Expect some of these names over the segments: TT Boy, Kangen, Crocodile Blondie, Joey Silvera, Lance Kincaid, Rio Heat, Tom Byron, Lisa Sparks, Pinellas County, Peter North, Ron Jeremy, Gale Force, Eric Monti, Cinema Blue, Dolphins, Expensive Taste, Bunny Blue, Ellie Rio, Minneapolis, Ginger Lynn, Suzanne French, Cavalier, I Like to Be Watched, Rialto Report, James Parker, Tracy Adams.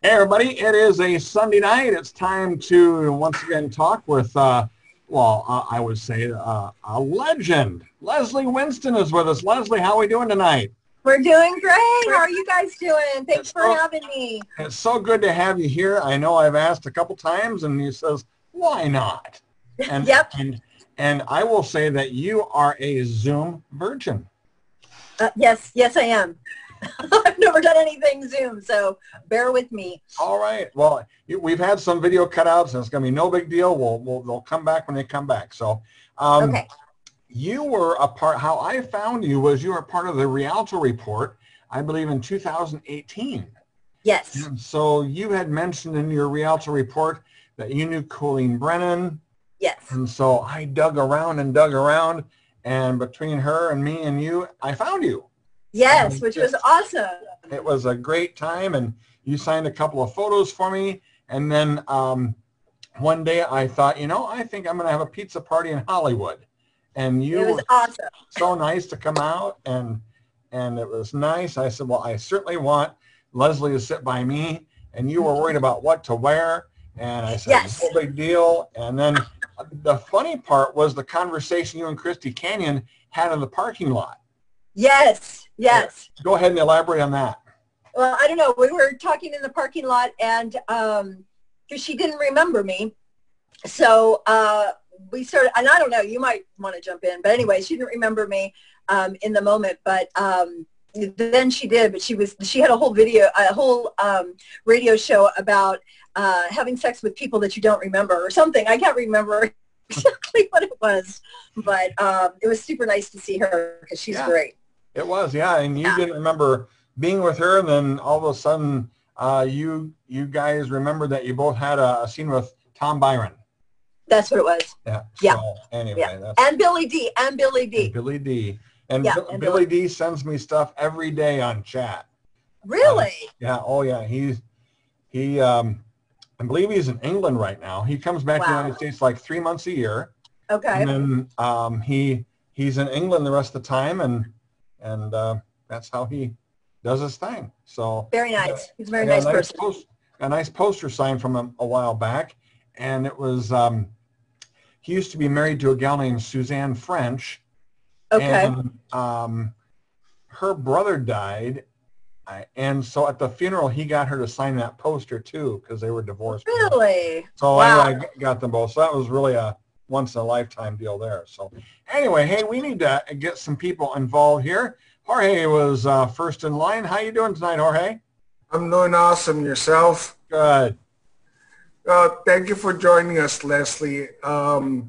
Hey everybody, it is a Sunday night. It's time to once again talk with, I would say a legend. Leslie Winston is with us. Leslie, how are we doing tonight? We're doing great. How are you guys doing? Thanks for having me. It's so good to have you here. I know I've asked a couple times and he says, why not? And, yep. And I will say that you are a Zoom virgin. Yes, I am. I've never done anything Zoom, so bear with me. All right. Well, we've had some video cutouts, and it's going to be no big deal. They'll come back when they come back. So, okay. You were a part. How I found you was you were a part of the Rialto Report, I believe, in 2018. Yes. And so you had mentioned in your Rialto Report that you knew Colleen Brennan. Yes. And so I dug around, and between her and me and you, I found you. Yes, which was awesome. It was a great time, and you signed a couple of photos for me. And then one day I thought, I think I'm going to have a pizza party in Hollywood. And you were awesome. So nice to come out, and it was nice. I said, well, I certainly want Leslie to sit by me. And you were worried about what to wear. And I said, yes. No big deal. And then the funny part was the conversation you and Christy Canyon had in the parking lot. Yes. Go ahead and elaborate on that. Well, I don't know. We were talking in the parking lot, and because she didn't remember me, so we started. And I don't know. You might want to jump in, but anyway, she didn't remember me in the moment, but then she did. But she had a whole radio show about having sex with people that you don't remember or something. I can't remember exactly what it was, but it was super nice to see her because she's great. It was, yeah, and you didn't remember being with her, and then all of a sudden you guys remembered that you both had a scene with Tom Byron. That's what it was. Yeah. So, anyway. Yeah. And Billy D. And Billy D sends me stuff every day on chat. Really? Yeah, oh yeah. He I believe he's in England right now. He comes back to the United States like 3 months a year. Okay. And then he's in England the rest of the time, and that's how he does his thing. So very nice. He's a very nice person. A nice poster signed from him a while back, and it was he used to be married to a gal named Suzanne French. Okay. And her brother died, and so at the funeral he got her to sign that poster too because they were divorced. Really? So I got them both. So that was really a once in a lifetime deal there. So anyway, hey, we need to get some people involved here. Jorge was first in line. How you doing tonight, Jorge? I'm doing awesome. Yourself? Good. Thank you for joining us, Leslie. I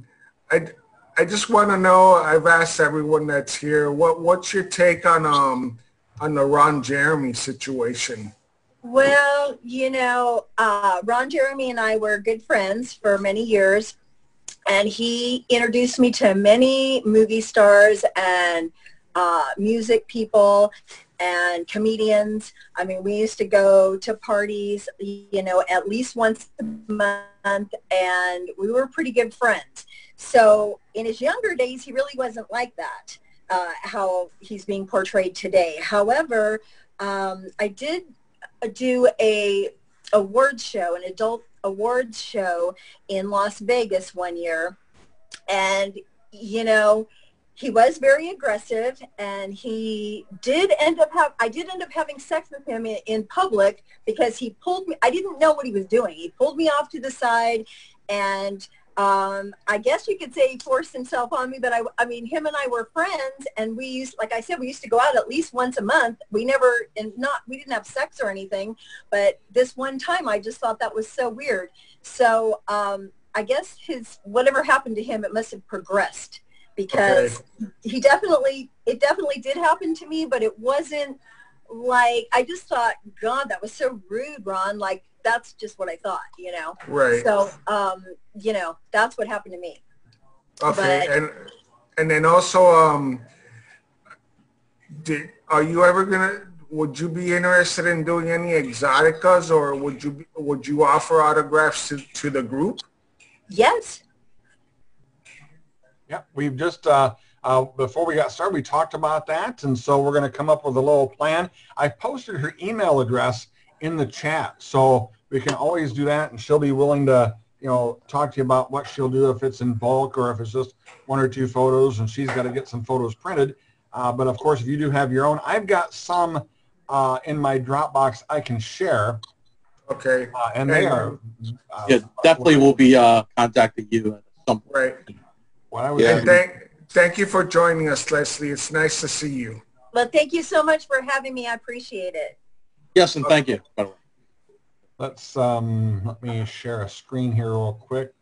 just want to know, I've asked everyone that's here, what's your take on the Ron Jeremy situation? Well, Ron Jeremy and I were good friends for many years. And he introduced me to many movie stars and music people and comedians. I mean, we used to go to parties, at least once a month, and we were pretty good friends. So in his younger days, he really wasn't like that, how he's being portrayed today. However, I did do a award show, an adult awards show in Las Vegas one year, and he was very aggressive, and I did end up having sex with him in public because he pulled me. I didn't know what he was doing. He pulled me off to the side, and I guess you could say he forced himself on me, but I mean him and I were friends, and we used to go out at least once a month. We didn't have sex or anything, but this one time I just thought that was so weird. So I guess whatever happened to him, it must have progressed, because it definitely did happen to me, but it wasn't like, I just thought, God, that was so rude, Ron. Like, that's just what I thought, Right. So, that's what happened to me. Okay. But, and then also, would you be interested in doing any exoticas, or would you offer autographs to the group? Yes. Yep. We've just, before we got started, we talked about that. And so we're going to come up with a little plan. I posted her email address in the chat. So we can always do that, and she'll be willing to, you know, talk to you about what she'll do if it's in bulk or if it's just one or two photos, and she's got to get some photos printed. But of course, if you do have your own, I've got some in my Dropbox I can share. Okay. And they are. Yeah, definitely we'll be contacting you at some point. Right. And thank you for joining us, Leslie. It's nice to see you. Well, thank you so much for having me. I appreciate it. Yes, and thank you. Let's let me share a screen here real quick.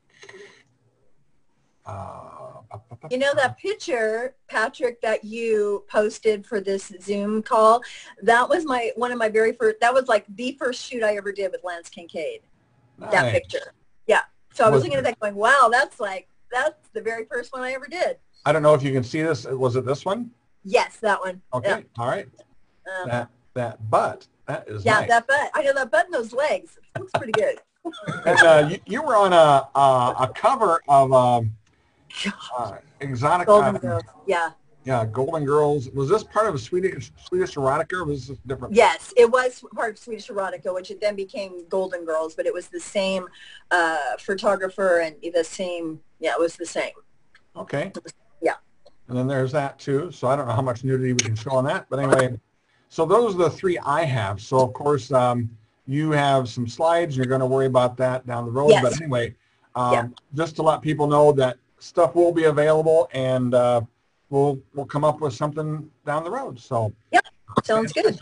You know that picture, Patrick, that you posted for this Zoom call? That was my one of my very first. That was like the first shoot I ever did with Lance Kincaid. Nice. That picture. Yeah. So I was looking at that, going, "Wow, that's like that's the very first one I ever did." I don't know if you can see this. Was it this one? Yes, that one. Okay. Yeah. All right. That butt. That is nice. That butt. I know that butt and those legs. It looks pretty good. And you were on a cover of. Exotica. Golden Girls. Yeah. Yeah, Golden Girls. Was this part of Swedish Erotica, or was this different? Yes, it was part of Swedish Erotica, which it then became Golden Girls, but it was the same photographer and the same, it was the same. Okay. Yeah. And then there's that too. So I don't know how much nudity we can show on that, but anyway. So those are the three I have. So of course, you have some slides. You're going to worry about that down the road. Yes. But anyway, just to let people know that stuff will be available, and we'll come up with something down the road. So yeah, sounds good.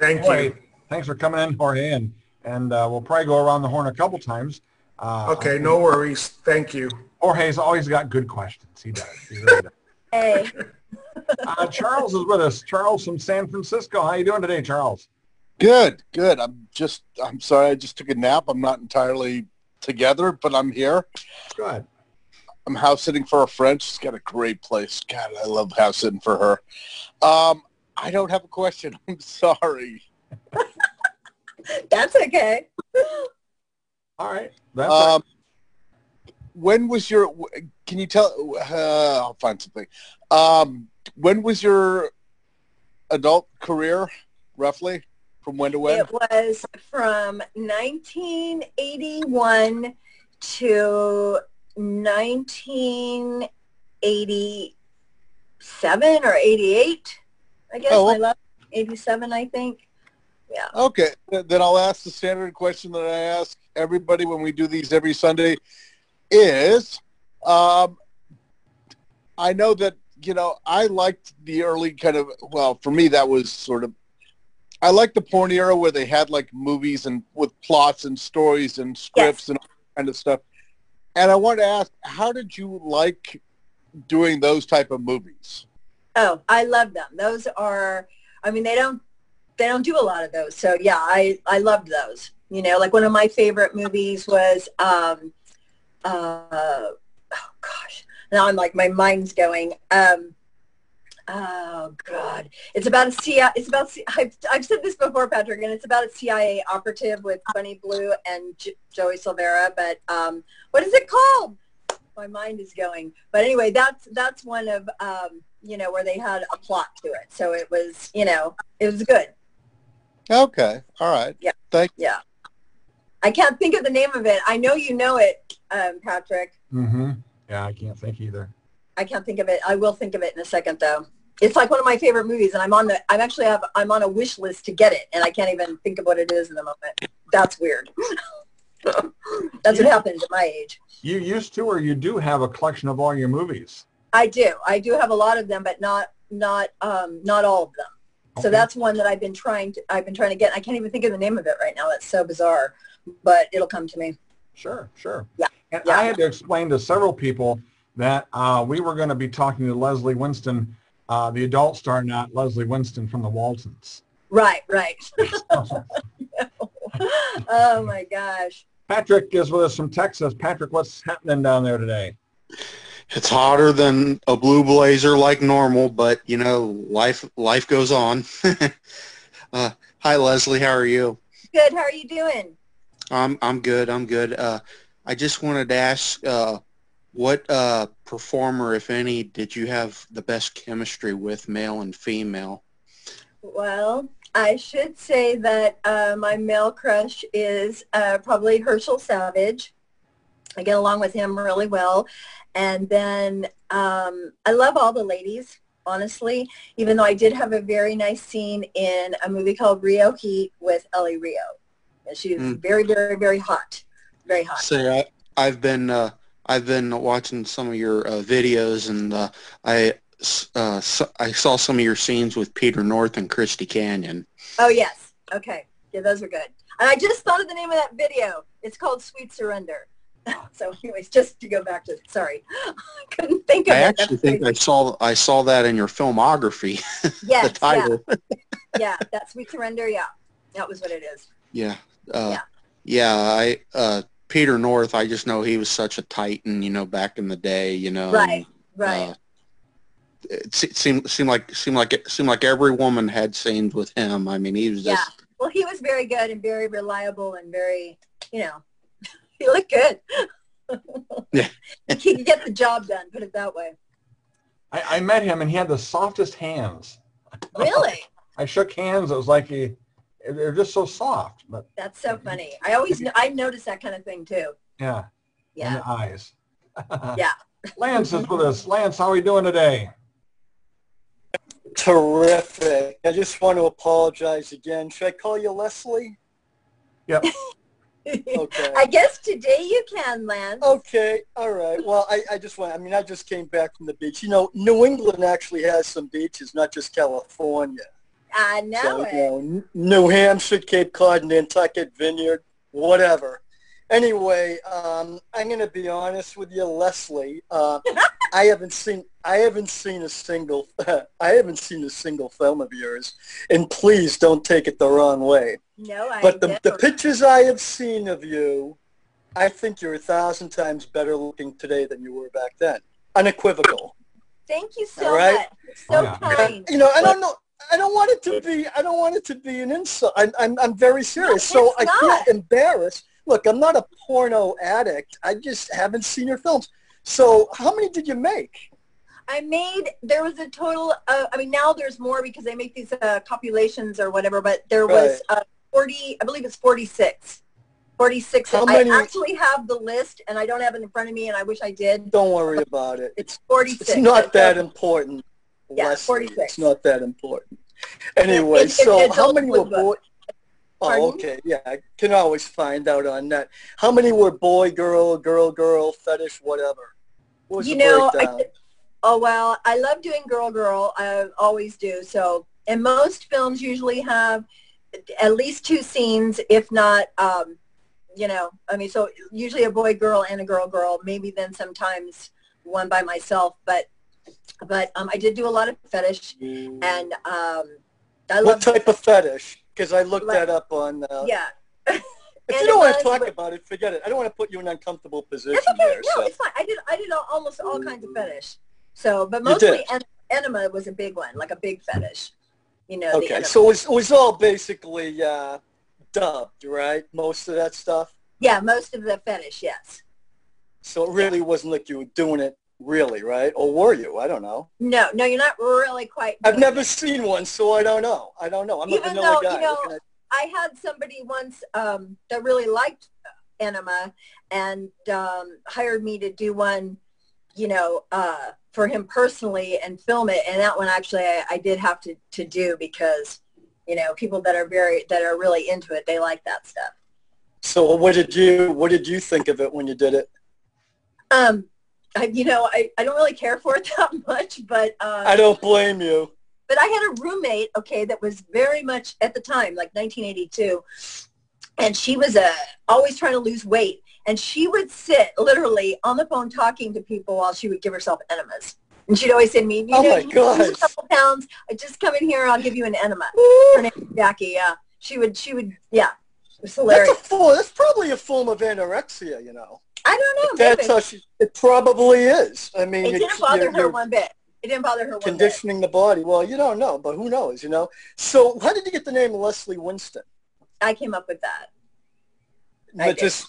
Thank you. Thanks for coming in, Jorge, and we'll probably go around the horn a couple times. Okay, no worries. Thank you. Jorge's always got good questions. He does. He really does. Hey. Charles is with us. Charles from San Francisco. How you doing today, Charles? Good, good. I'm sorry. I just took a nap. I'm not entirely together, but I'm here. Good. I'm house sitting for a friend. She's got a great place. God, I love house sitting for her. I don't have a question. I'm sorry. That's okay. All right. That's when was your? Can you tell? I'll find something. When was your adult career, roughly? From when to when? It was from 1981 to 1987 or 88, I guess. I love 87, I think. Yeah. Okay, then I'll ask the standard question that I ask everybody when we do these every Sunday is, I know that, you know, I liked the early kind of, well, for me, that was sort of, I liked the porn era where they had like movies and with plots and stories and scripts and all that kind of stuff. And I want to ask, how did you like doing those type of movies? Oh, I love them. Those are, I mean, they don't do a lot of those. So yeah, I loved those. You know, like one of my favorite movies was, oh gosh, now I'm like, my mind's going. Oh God, I've said this before, Patrick, and it's about a CIA operative with Bunny Blue and Joey Silvera, but what is it called? My mind is going. But anyway, that's one of, you know, where they had a plot to it. So it was, you know, it was good. Okay. All right. Yeah. Yeah. I can't think of the name of it. I know you know it, Patrick. Mm-hmm. Yeah, I can't think either. I can't think of it. I will think of it in a second, though. It's like one of my favorite movies, and I'm on a wish list to get it, and I can't even think of what it is in the moment. That's weird. That's what happens at my age. You used to, or you do have a collection of all your movies? I do. I do have a lot of them, but not all of them. Okay. So that's one that I've been trying to get. I can't even think of the name of it right now. That's so bizarre, but it'll come to me. Sure, sure. Yeah. And I had to explain to several people that we were going to be talking to Leslie Winston, the adult star, not Leslie Winston from the Waltons. Right, right. Oh, my gosh. Patrick is with us from Texas. Patrick, what's happening down there today? It's hotter than a blue blazer like normal, but, you know, life goes on. Hi, Leslie. How are you? Good. How are you doing? I'm good. I'm good. I just wanted to ask... what performer, if any, did you have the best chemistry with, male and female? Well, I should say that my male crush is probably Herschel Savage. I get along with him really well. And then I love all the ladies, honestly, even though I did have a very nice scene in a movie called Rio Heat with Ellie Rio. And she's very, very, very hot. Very hot. So I've been watching some of your videos, and I saw some of your scenes with Peter North and Christy Canyon. Oh, yes. Okay. Yeah, those are good. And I just thought of the name of that video. It's called Sweet Surrender. So anyways, just to go back to, sorry, I couldn't think of it. I actually think I saw that in your filmography. Yes, the title. Yeah. Yeah, that Sweet Surrender, yeah. That was what it is. Yeah. Peter North, I just know he was such a titan, you know, back in the day, you know. Right, right. It seemed like every woman had scenes with him. I mean, he was just. Yeah. Well, he was very good and very reliable and very, you know, he looked good. Yeah. He could get the job done. Put it that way. I met him and he had the softest hands. Really? I shook hands. It was like he. They're just so soft. But that's so funny. I notice that kind of thing too. Yeah. Yeah. And the eyes. Yeah. Lance is with us. Lance, how are we doing today? Terrific. I just want to apologize again. Should I call you Leslie? Yep. Okay. I guess today you can, Lance. Okay. All right. Well, I just came back from the beach. You know, New England actually has some beaches, not just California. I know it. You know, New Hampshire, Cape Cod, Nantucket, Vineyard, whatever. Anyway, I'm going to be honest with you, Leslie. I haven't seen a single film of yours, and please don't take it the wrong way. No, but the pictures I have seen of you, I think you're 1,000 times better looking today than you were back then. Unequivocal. Thank you so much. So kind. You know, I don't know. I don't want it to be an insult. I'm very serious. No, so I feel embarrassed. Look, I'm not a porno addict. I just haven't seen your films. So how many did you make? There was a total of, I mean, now there's more because they make these copulations or whatever, but there was 40, I believe it's 46. 46. I actually have the list, and I don't have it in front of me, and I wish I did. Don't worry about it. It's 46. It's not that important. Yeah, 46. It's not that important. Anyway, so how many were boy? Oh, okay. Yeah, I can always find out on that. How many were boy, girl, girl, girl, fetish, whatever? What was the breakdown? Oh, well, I love doing girl, girl. I always do. So, and most films usually have at least two scenes, if not, you know, I mean, so usually a boy, girl, and a girl, girl, maybe then sometimes one by myself, but I did do a lot of fetish, and I love. What type of fetish? Because I looked that up on. Yeah. If you don't want to talk about it, forget it. I don't want to put you in an uncomfortable position. That's okay. There, no, so. It's fine. I did almost all kinds of fetish. So, but mostly enema was a big one, like a big fetish. You know. Okay. So it was all basically dubbed, right? Most of that stuff. Yeah, most of the fetish. Yes. So it really wasn't like you were doing it. Really, right? Or were you? I don't know. No, you're not really quite. I've never seen one, so I don't know. I'm not a vanilla guy. Even though, you know, I had somebody once that really liked enema and hired me to do one, you know, for him personally and film it. And that one actually I did have to do because, you know, people that are really into it, they like that stuff. So what did you think of it when you did it? You know, I don't really care for it that much, but... I don't blame you. But I had a roommate, okay, that was very much, at the time, like 1982, and she was always trying to lose weight, and she would sit literally on the phone talking to people while she would give herself enemas. And she'd always say to me, you know, you lose a couple pounds, just come in here, I'll give you an enema. Her name is Jackie, yeah. She would, yeah. It was hilarious. That's probably a form of anorexia, you know. I don't know. That's how it probably is. I mean, it didn't bother her one bit. It didn't bother her one bit. Conditioning the body. Well, you don't know, but who knows, you know? So how did you get the name Leslie Winston? I came up with that. But just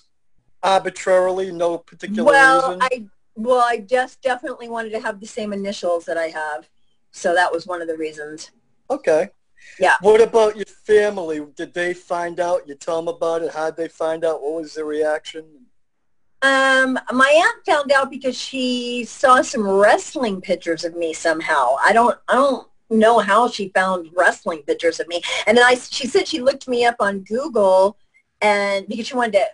arbitrarily, no particular reason? Well, I just definitely wanted to have the same initials that I have. So that was one of the reasons. Okay. Yeah. What about your family? Did they find out? You tell them about it. How'd they find out? What was their reaction? My aunt found out because she saw some wrestling pictures of me somehow. I don't know how she found wrestling pictures of me. And then she said she looked me up on Google, and because she wanted to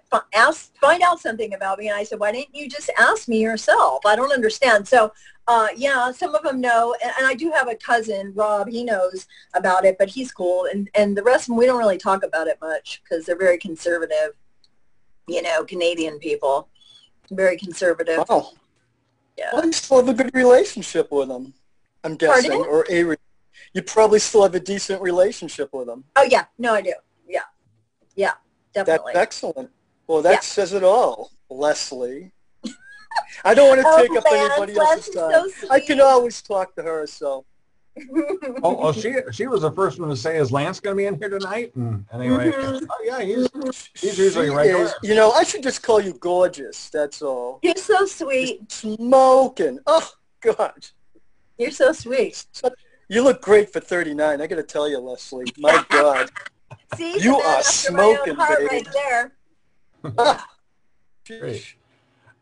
find out something about me. And I said, why didn't you just ask me yourself? I don't understand. So, yeah, some of them know. And I do have a cousin, Rob. He knows about it, but he's cool. And the rest of them, we don't really talk about it much because they're very conservative, you know, Canadian people. Very conservative. Wow. Yeah. Well, you still have a good relationship with them, I'm guessing. Pardon? Or you probably still have a decent relationship with them. Oh, yeah. No, I do. Yeah. Yeah. Definitely. That's excellent. Well, that says it all, Leslie. I don't want to take up anybody else's time. So I can always talk to her, so. She was the first one to say, is Lance going to be in here tonight? And anyway, he's usually right there. You know, I should just call you gorgeous, that's all. You're so sweet. Just smoking. Oh, God. You're so sweet. You look great for 39, I got to tell you, Leslie. My God. See, you are smoking, baby. Right there. Great.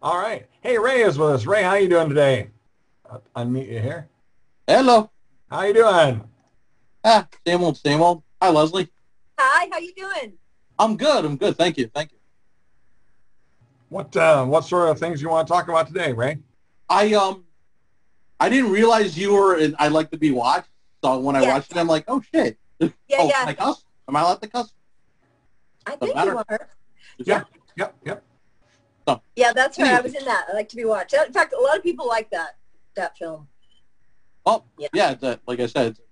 All right. Hey, Ray is with us. Ray, how you doing today? I'll unmute you here. Hello. How you doing? Same old, same old. Hi, Leslie. Hi. How you doing? I'm good. I'm good. Thank you. Thank you. What sort of things you want to talk about today, Ray? I didn't realize you were in I Like to Be Watched. So when I watched it, I'm like, oh shit. Like us. Am I allowed to cuss? I think you are. Yep. So. Yeah, that's right. I was in that. I Like to Be Watched. In fact, a lot of people like that film. Oh, yeah. Yeah, it's like I said, it's a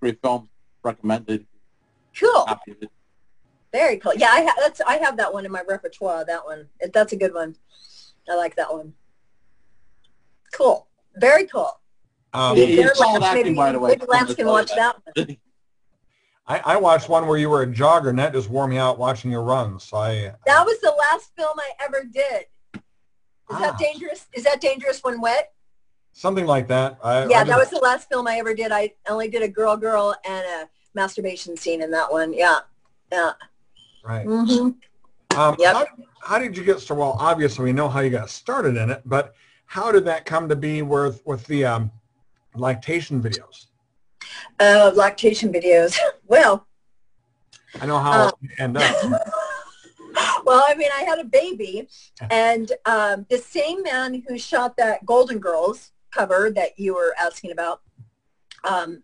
great film. Recommended. Cool. Very cool. Yeah, I have that one in my repertoire, that one. That's a good one. I like that one. Cool. Very cool. It's all acting, by the way. Maybe Lance can watch that one. I watched one where you were a jogger, and that just wore me out watching your runs. So that was the last film I ever did. Is that dangerous? Is that Dangerous When Wet? Something like that. That was the last film I ever did. I only did a girl and a masturbation scene in that one. Yeah, yeah. Right. Mm-hmm. How did you get started? Well, obviously we know how you got started in it, but how did that come to be with the lactation videos? Lactation videos. Well, I know how you end up. Well, I mean, I had a baby, and the same man who shot that Golden Girls cover that you were asking about,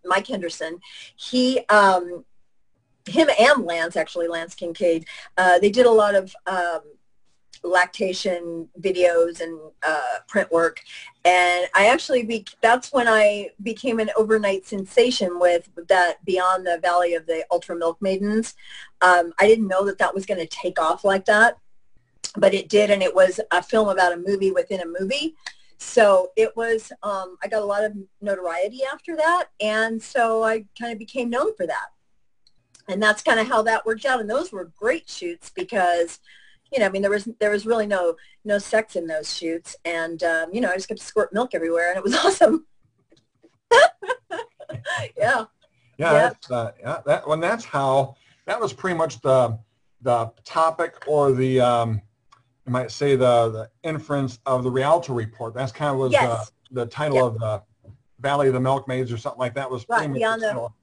Mike Henderson, him and Lance, actually, Lance Kincaid, they did a lot of lactation videos and print work, and I actually that's when I became an overnight sensation with that Beyond the Valley of the Ultra Milkmaidens. I didn't know that was going to take off like that, but it did, and it was a film about a movie within a movie, so it was I got a lot of notoriety after that, and so I kind of became known for that, and that's kind of how that worked out. And those were great shoots because, you know, I mean, there was really no sex in those shoots, and you know, I just got to squirt milk everywhere, and it was awesome. Yeah. That was pretty much the topic, or the you might say the inference of the Rialto Report. That's kind of was the title of the Valley of the Milkmaids or something like that. Was pretty much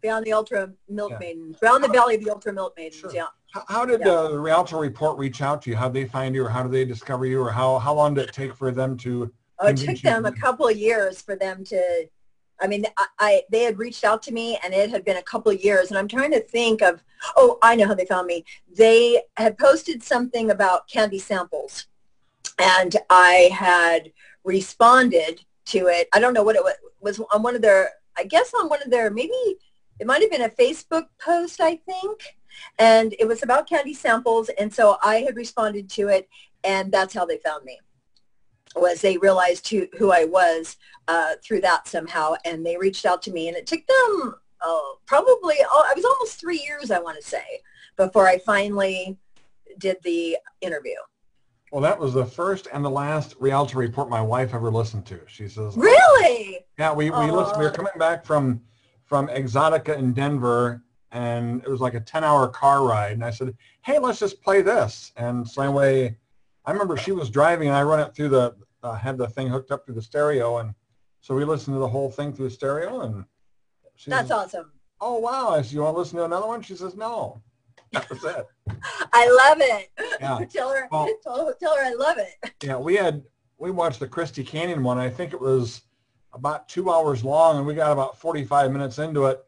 Beyond the Ultra Milkmaidens, Beyond the Valley of the Ultra Milkmaidens. Sure. Yeah. How did the Rialto Report reach out to you? How did they find you, or how did they discover you, or how long did it take for them to? Oh, it took them a couple of years for them to. I mean, they had reached out to me, and it had been a couple of years. And I'm trying to think of. Oh, I know how they found me. They had posted something about candy samples, and I had responded to it. I don't know what it was on one of their. I guess on one of their, maybe it might have been a Facebook post, I think. And it was about candy samples, and so I had responded to it, and that's how they found me. Was they realized who I was through that somehow, and they reached out to me, and it took them I was almost 3 years, I want to say, before I finally did the interview. Well, that was the first and the last Rialto Report my wife ever listened to. She says, "Really? Yeah, we were coming back from Exotica in Denver." and it was like a 10-hour car ride. And I said, hey, let's just play this. And so anyway, I remember she was driving, and I run it through the, had the thing hooked up to the stereo. And so we listened to the whole thing through stereo. And she That's says, awesome. Oh, wow. I said, you want to listen to another one? She says, no. That was it. I love it. Yeah. Tell her I love it. Yeah, we watched the Christy Canyon one. I think it was about 2 hours long, and we got about 45 minutes into it.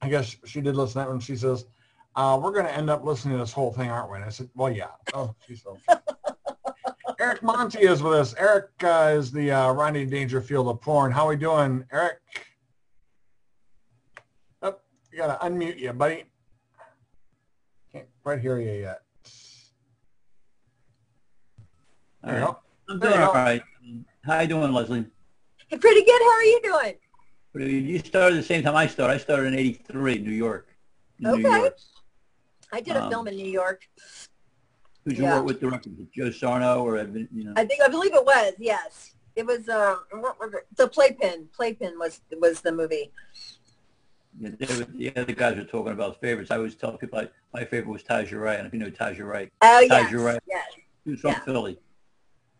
I guess she did listen to that one. She says, we're going to end up listening to this whole thing, aren't we? And I said, well, yeah. Oh, she's so Eric Monti is with us. Eric is the Rodney Dangerfield of porn. How we doing, Eric? Oh, you got to unmute you, buddy. Can't quite hear you yet. All right. I'm doing all right. How you doing, Leslie? Hey, pretty good. How are you doing? You started the same time I started. I started in '83 in New York. Okay. I did a film in New York. Who'd you work with directly? Joe Sarno or, you know? I believe it was, yes. It was the Playpen. Playpen was the movie. Yeah, the guys were talking about favorites. I always tell people my favorite was Tajiré. I don't know if you know Tajiré. Oh, yes. Tajiré. Yes. He was from Philly.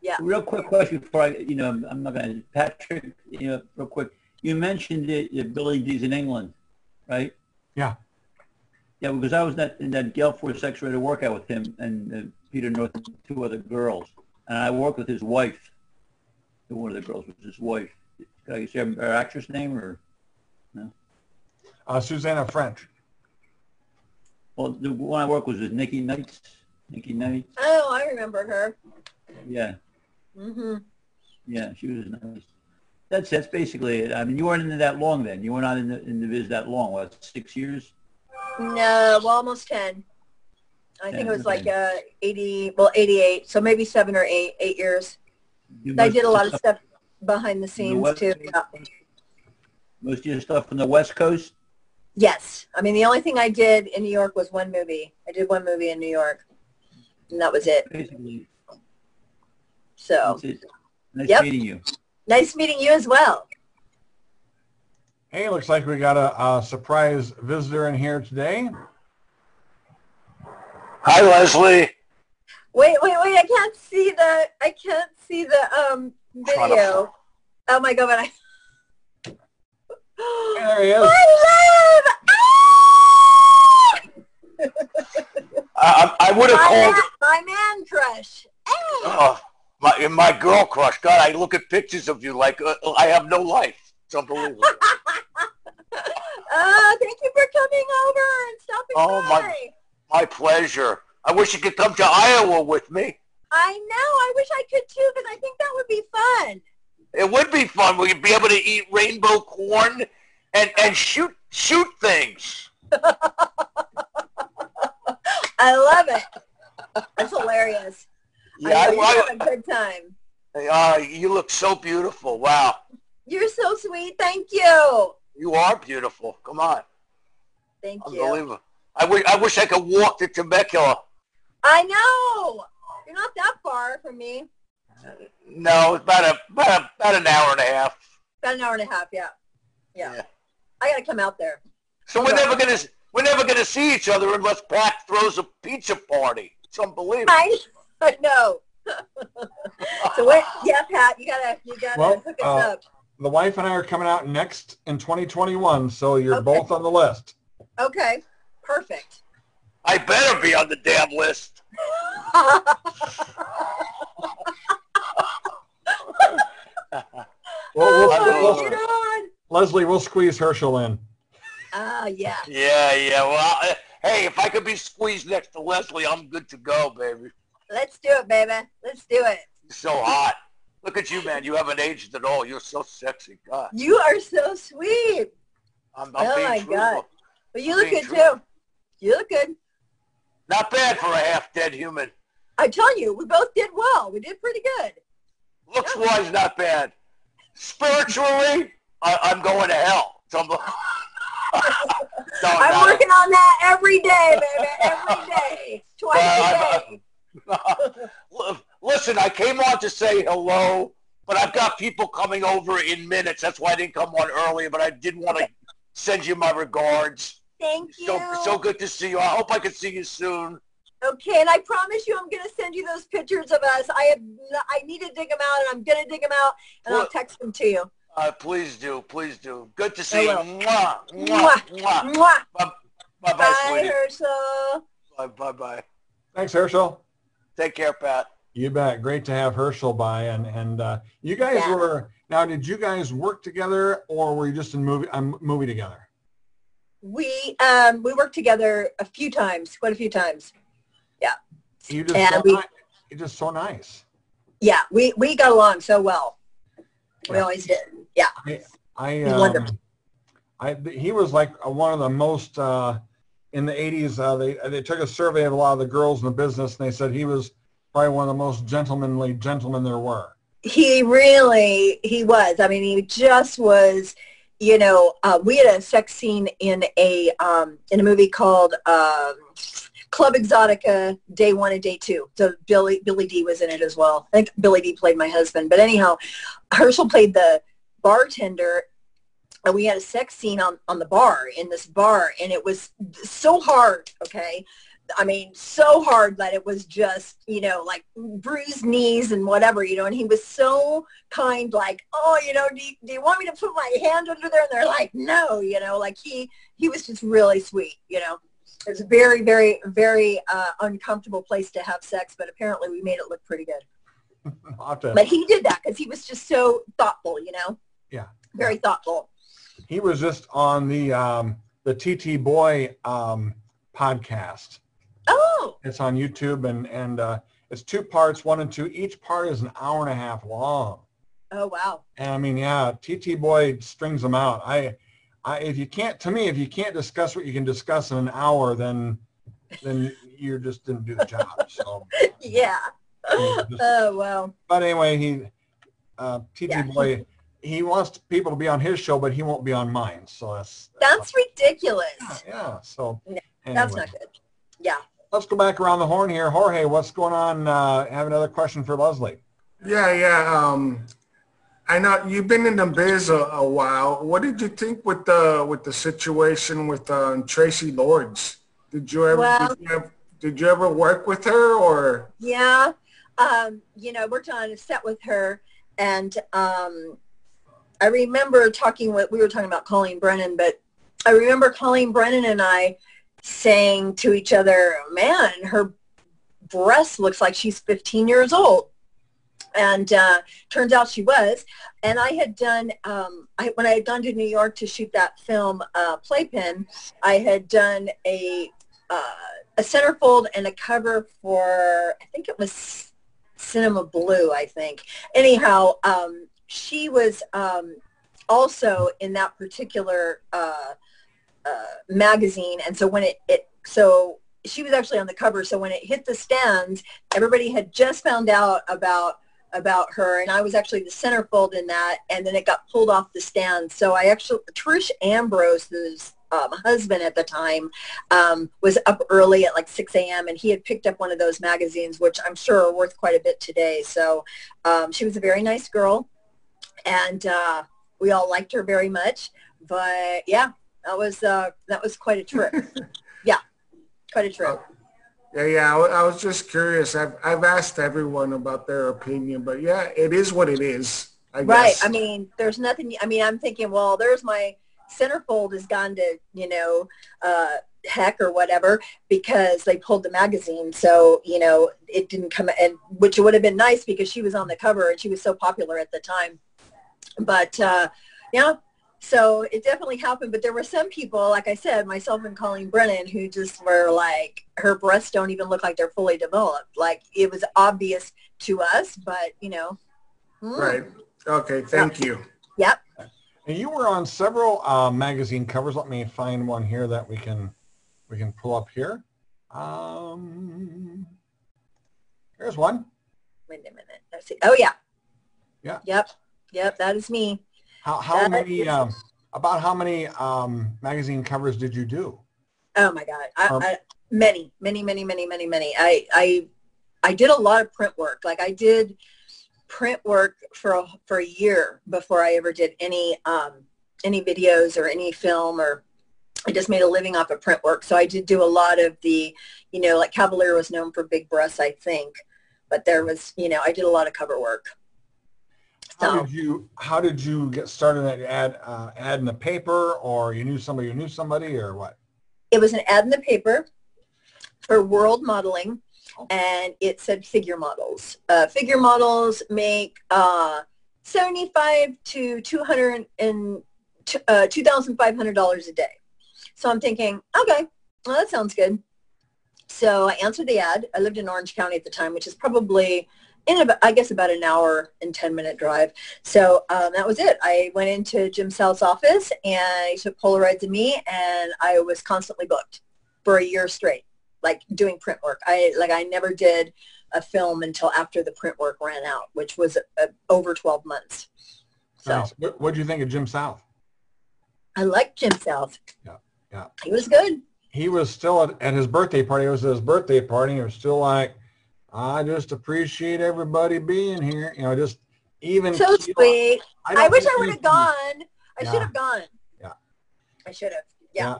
Yeah. Real quick question before I, you know, I'm not going to, Patrick, you know, real quick. You mentioned that Billy D's in England, right? Yeah. Yeah, because I was in that Gale Force X-rated workout with him and Peter North and two other girls. And I worked with his wife. One of the girls was his wife. Can I say her actress name or no? Suzanne French. Well, the one I worked with was Nikki Knights. Nikki Knights. Oh, I remember her. Yeah. Mm-hmm. Yeah, she was nice. That's basically it. I mean, you weren't in it that long then. You were not in the biz that long. What, 6 years? No, well, almost 10. I think it was like 88, so maybe 7 or 8 years. I did a lot of stuff behind the scenes too. Yeah. Most of your stuff from the West Coast? Yes. I mean, the only thing I did in New York was one movie. I did one movie in New York, and that was it. Basically. So, nice meeting you. Nice meeting you as well. Hey, looks like we got a surprise visitor in here today. Hi, Leslie. Wait! I can't see the video. Oh my God! There he is. I love. I would have called my man crush. Oh, my girl crush. God, I look at pictures of you like I have no life. It's unbelievable. Thank you for coming over and stopping by. My pleasure. I wish you could come to Iowa with me. I know. I wish I could too, because I think that would be fun. It would be fun. We'd be able to eat rainbow corn and shoot things. I love it. That's hilarious. Yeah, I have a good time. You look so beautiful. Wow. You're so sweet. Thank you. You are beautiful. Come on. Thank you. Unbelievable. I wish I could walk to Temecula. I know. You're not that far from me. No, about an hour and a half. About an hour and a half, yeah. Yeah. I gotta come out there. So we're never gonna see each other unless Pat throws a pizza party. It's unbelievable. I know. So yeah, Pat, you gotta hook us up. The wife and I are coming out next in 2021, so you're both on the list. Okay, perfect. I better be on the damn list. Leslie, we'll squeeze Herschel in. Yeah. Yeah. Well, hey, if I could be squeezed next to Leslie, I'm good to go, baby. Let's do it, baby. Let's do it. You're so hot. Look at you, man. You haven't aged at all. You're so sexy. God. You are so sweet. I'm being truthful. God. But you look good, too. You look good. Not bad for a half-dead human. I tell you, we both did well. We did pretty good. Looks-wise, not bad. Spiritually, I'm going to hell. I'm working on that every day, baby. Every day. Twice a day. Listen, I came on to say hello, but I've got people coming over in minutes. That's why I didn't come on earlier, but I did want to send you my regards. Thank you. So good to see you. I hope I can see you soon. Okay, and I promise you I'm going to send you those pictures of us. I need to dig them out, and I'm going to dig them out, and I'll text them to you. Please do. Please do. Good to see you. Mwah, mwah, mwah. Mwah. Bye-bye, sweetie. Bye, Herschel. Bye-bye. Thanks, Herschel. Take care, Pat. You bet. Great to have Herschel by. And you guys were, now did you guys work together, or were you just in movie together? We worked together a few times, quite a few times. Yeah. You're just so nice. Yeah, we got along so well. We always did. Yeah. He was like one of the most, in the 80s, they took a survey of a lot of the girls in the business, and they said he was probably one of the most gentlemanly gentlemen there were. He was. I mean, he just was, you know, we had a sex scene in a movie called Club Exotica, Day 1 and Day 2. So Billy D was in it as well. I think Billy D played my husband. But anyhow, Herschel played the bartender, and we had a sex scene on the bar, in this bar, and it was so hard, okay? I mean, so hard that it was just, you know, like bruised knees and whatever, you know, and he was so kind, like, oh, you know, do you want me to put my hand under there? And they're like, no, you know, like he was just really sweet, you know. It was a very, very, very uncomfortable place to have sex, but apparently we made it look pretty good. But he did that because he was just so thoughtful, you know. Yeah. Very thoughtful. He was just on the TT Boy podcast. Oh. It's on YouTube, and it's 2 parts, 1 and 2. Each part is an hour and a half long. Oh, wow. And I mean, yeah, TT Boy strings them out. If you can't discuss what you can discuss in an hour, then you just didn't do the job. So yeah. Oh, wow. But anyway, TT Boy, he wants people to be on his show, but he won't be on mine. So that's ridiculous. Yeah. So no, that's not good. Yeah. Let's go back around the horn here. Jorge, what's going on? I have another question for Leslie. Yeah. I know you've been in the biz a while. What did you think with the situation with Tracy Lords? Did you ever work with her or? Yeah, you know, I worked on a set with her, and I remember we were talking about Colleen Brennan, but I remember Colleen Brennan and I saying to each other, "Man, her breast looks like she's 15 years old." And turns out she was. And I had done, when I had gone to New York to shoot that film, Playpen, I had done a centerfold and a cover for, I think it was Cinema Blue, I think. Anyhow, she was also in that particular magazine. And so she was actually on the cover. So when it hit the stands, everybody had just found out about her, and I was actually the centerfold in that, and then it got pulled off the stand. So I actually, Trish Ambrose, whose husband at the time was up early at like 6 a.m. and he had picked up one of those magazines, which I'm sure are worth quite a bit today. So she was a very nice girl, and we all liked her very much. But yeah, that was quite a trip. Yeah, quite a trip. Yeah, I was just curious. I've asked everyone about their opinion, but yeah, it is what it is, I guess. Right. I mean, there's nothing. I mean, I'm thinking, well, there's my centerfold has gone to, you know, heck or whatever, because they pulled the magazine. So, you know, it didn't come, and which would have been nice because she was on the cover and she was so popular at the time. But yeah. So it definitely happened, but there were some people, like I said, myself and Colleen Brennan, who just were like, her breasts don't even look like they're fully developed. Like, it was obvious to us, but, you know. Right. Okay, thank you. Yep. And you were on several magazine covers. Let me find one here that we can pull up here. Here's one. Wait a minute. Let's see. Oh, yeah. Yeah. Yep, that is me. About how many magazine covers did you do? Oh my God, many. I did a lot of print work. Like, I did print work for a year before I ever did any videos or any film or I just made a living off of print work. So I did do a lot of the, you know, like Cavalier was known for big breasts, I think. But there was, you know, I did a lot of cover work. So, how did you get started in that ad in the paper, or you knew somebody or what? It was an ad in the paper for World Modeling, and it said figure models. Figure models make 75 to 200 and $2,500 a day. So I'm thinking, okay, well, that sounds good. So I answered the ad. I lived in Orange County at the time, which is probably in about, I guess, about an hour and 10-minute drive. So that was it. I went into Jim South's office and he took Polaroids of me, and I was constantly booked for a year straight, like doing print work. I never did a film until after the print work ran out, which was over 12 months. So nice. What do you think of Jim South? I liked Jim South. Yeah, yeah. He was good. He was still at his birthday party. It was at his birthday party. He was still like, I just appreciate everybody being here. You know, just even. So sweet. I wish I would have gone. I should have gone. Yeah. I should have. Yeah.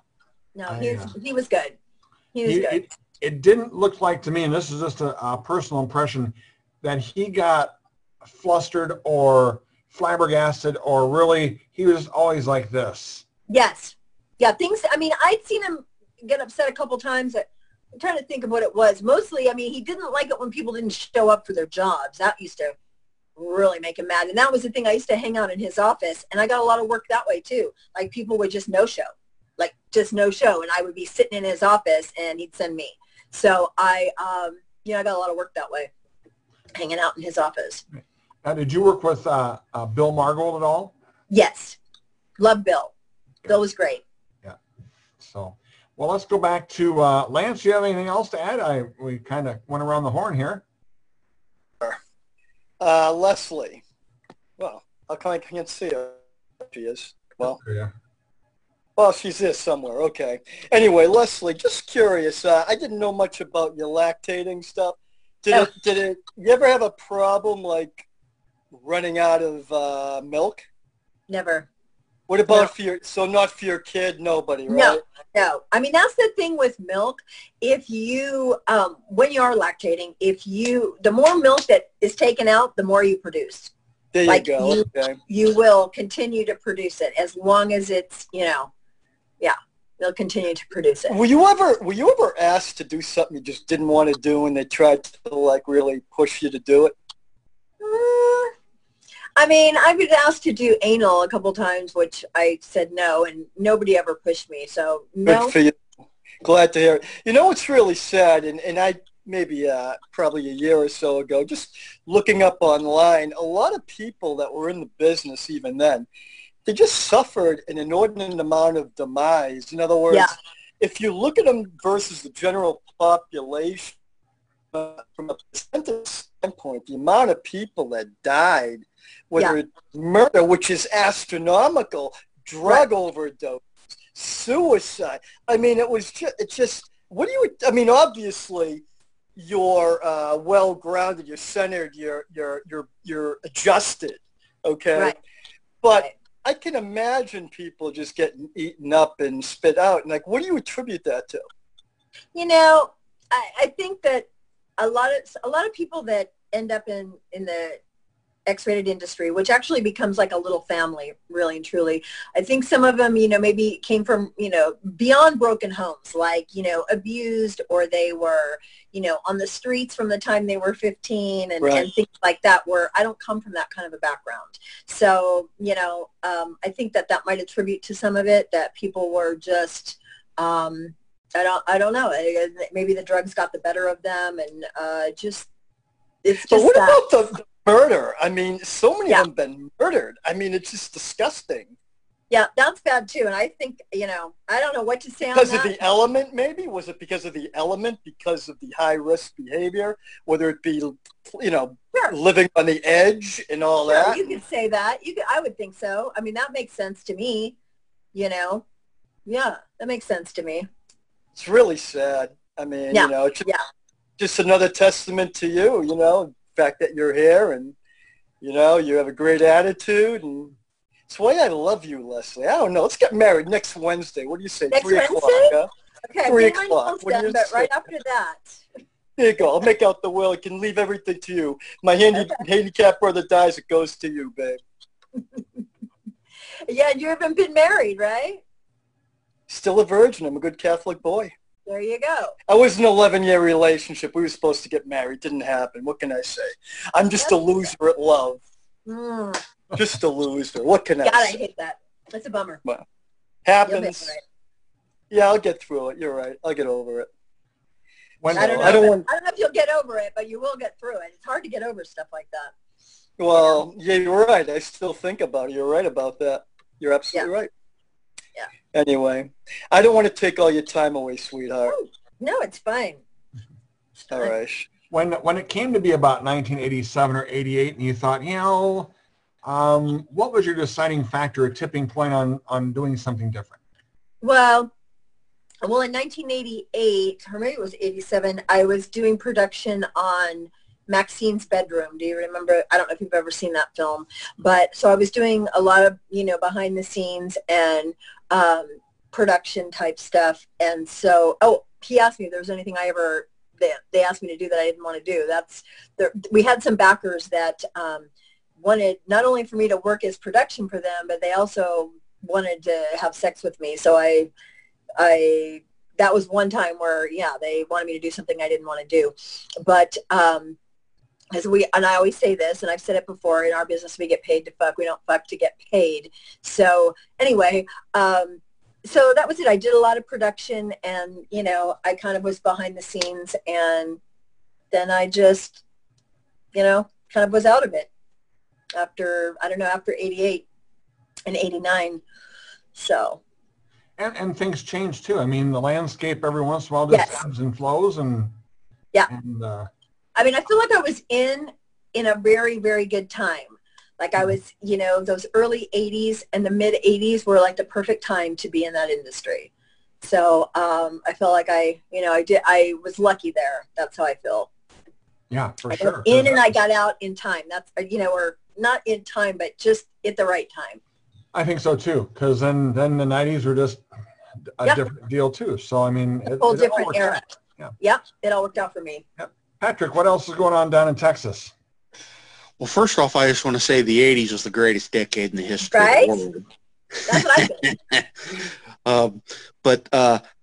No, he was good. He was good. It didn't look like to me, and this is just a personal impression, that he got flustered or flabbergasted or really, he was always like this. Yes. Yeah. Things, I mean, I'd seen him get upset a couple times. I'm trying to think of what it was. Mostly, I mean, he didn't like it when people didn't show up for their jobs. That used to really make him mad. And that was the thing. I used to hang out in his office, and I got a lot of work that way too. Like people would just no show, like just no show. And I would be sitting in his office and he'd send me. So I got a lot of work that way, hanging out in his office. Now, did you work with Bill Margold at all? Yes. Love Bill. Okay. Bill was great. Yeah. So, well, let's go back to Lance. Do you have anything else to add? We kind of went around the horn here. Leslie. Well, how come I can't see her? She is. Well, yeah. Well, she's there somewhere. Okay. Anyway, Leslie, just curious. I didn't know much about your lactating stuff. Did it? You ever have a problem like running out of milk? Never. What about for your, so not for your kid, nobody, right? No. I mean, that's the thing with milk. If you, when you are lactating, the more milk that is taken out, the more you produce. There you go. You will continue to produce it as long as it's, you know, they'll continue to produce it. Were you ever asked to do something you just didn't want to do and they tried to like really push you to do it? I mean, I've been asked to do anal a couple times, which I said no, and nobody ever pushed me, so no. Good for you. Glad to hear it. You know what's really sad, and I maybe probably a year or so ago, just looking up online, a lot of people that were in the business even then, they just suffered an inordinate amount of demise. In other words, if you look at them versus the general population, from a percentage standpoint, the amount of people that died, whether it's murder, which is astronomical, drug overdose, suicide. I mean, it was just, what do you, I mean, obviously you're well-grounded, you're centered, you're adjusted, okay? Right. But I can imagine people just getting eaten up and spit out. And like, what do you attribute that to? You know, I think that a lot of people that end up in the X-rated industry, which actually becomes like a little family, really and truly. I think some of them, you know, maybe came from, you know, beyond broken homes, like, you know, abused, or they were, you know, on the streets from the time they were 15 and things like that, where I don't come from that kind of a background. So, you know, I think that might attribute to some of it, that people were just, I don't know, maybe the drugs got the better of them and But what about the murder? I mean, so many of them have been murdered. I mean, it's just disgusting. Yeah, that's bad too. And I think, you know, I don't know what to say on that. Because of the element, maybe? Was it because of the element, because of the high-risk behavior, whether it be, you know, living on the edge and all that? You could say that. I would think so. I mean, that makes sense to me, you know. Yeah, that makes sense to me. It's really sad. I mean, you know, it's just another testament to you, you know, the fact that you're here and, you know, you have a great attitude. And It's why I love you, Leslie. I don't know. Let's get married next Wednesday. What do you say? Next 3 o'clock. Huh? Okay, 3 o'clock. What do you say? Right after that. There you go. I'll make out the will. I can leave everything to you. My handicapped brother dies. It goes to you, babe. Yeah, you haven't been married, right? Still a virgin. I'm a good Catholic boy. There you go. I was in an 11-year relationship. We were supposed to get married. Didn't happen. What can I say? I'm just a loser at love. Mm. Just a loser. What can I say? God, I hate that. That's a bummer. Well, happens. Yeah, I'll get through it. You're right. I'll get over it. I don't know if you'll get over it, but you will get through it. It's hard to get over stuff like that. Well, yeah, you're right. I still think about it. You're right about that. You're absolutely right. Yeah. Anyway, I don't want to take all your time away, sweetheart. No, it's fine. All right. When it came to be about 1987 or 88, and you thought, you know, what was your deciding factor or tipping point on doing something different? Well, in 1988, or maybe it was 87, I was doing production on Maxine's Bedroom. Do you remember? I don't know if you've ever seen that film. But so I was doing a lot of, you know, behind the scenes and production type stuff. And so, he asked me if there was anything they asked me to do that I didn't want to do. We had some backers that wanted not only for me to work as production for them, but they also wanted to have sex with me. So that was one time where, yeah, they wanted me to do something I didn't want to do. But and I always say this, and I've said it before, in our business, we get paid to fuck. We don't fuck to get paid. So anyway, so that was it. I did a lot of production and, you know, I kind of was behind the scenes, and then I just, you know, kind of was out of it after, I don't know, after 88 and 89. So. And things change too. I mean, the landscape every once in a while just ebbs and flows, and I mean, I feel like I was in a very, very good time. Like I was, you know, those early 80s and the mid 80s were like the perfect time to be in that industry. So I feel like I was lucky there. That's how I feel. Yeah, for sure. In and I got out in time. That's, you know, or not in time, but just at the right time. I think so too, because then the 90s were just a different deal too. So I mean, a whole different era. Yeah. Yep, it all worked out for me. Yep. Patrick, what else is going on down in Texas? Well, first off, I just want to say the 80s was the greatest decade in the history of the world. That's what I think. But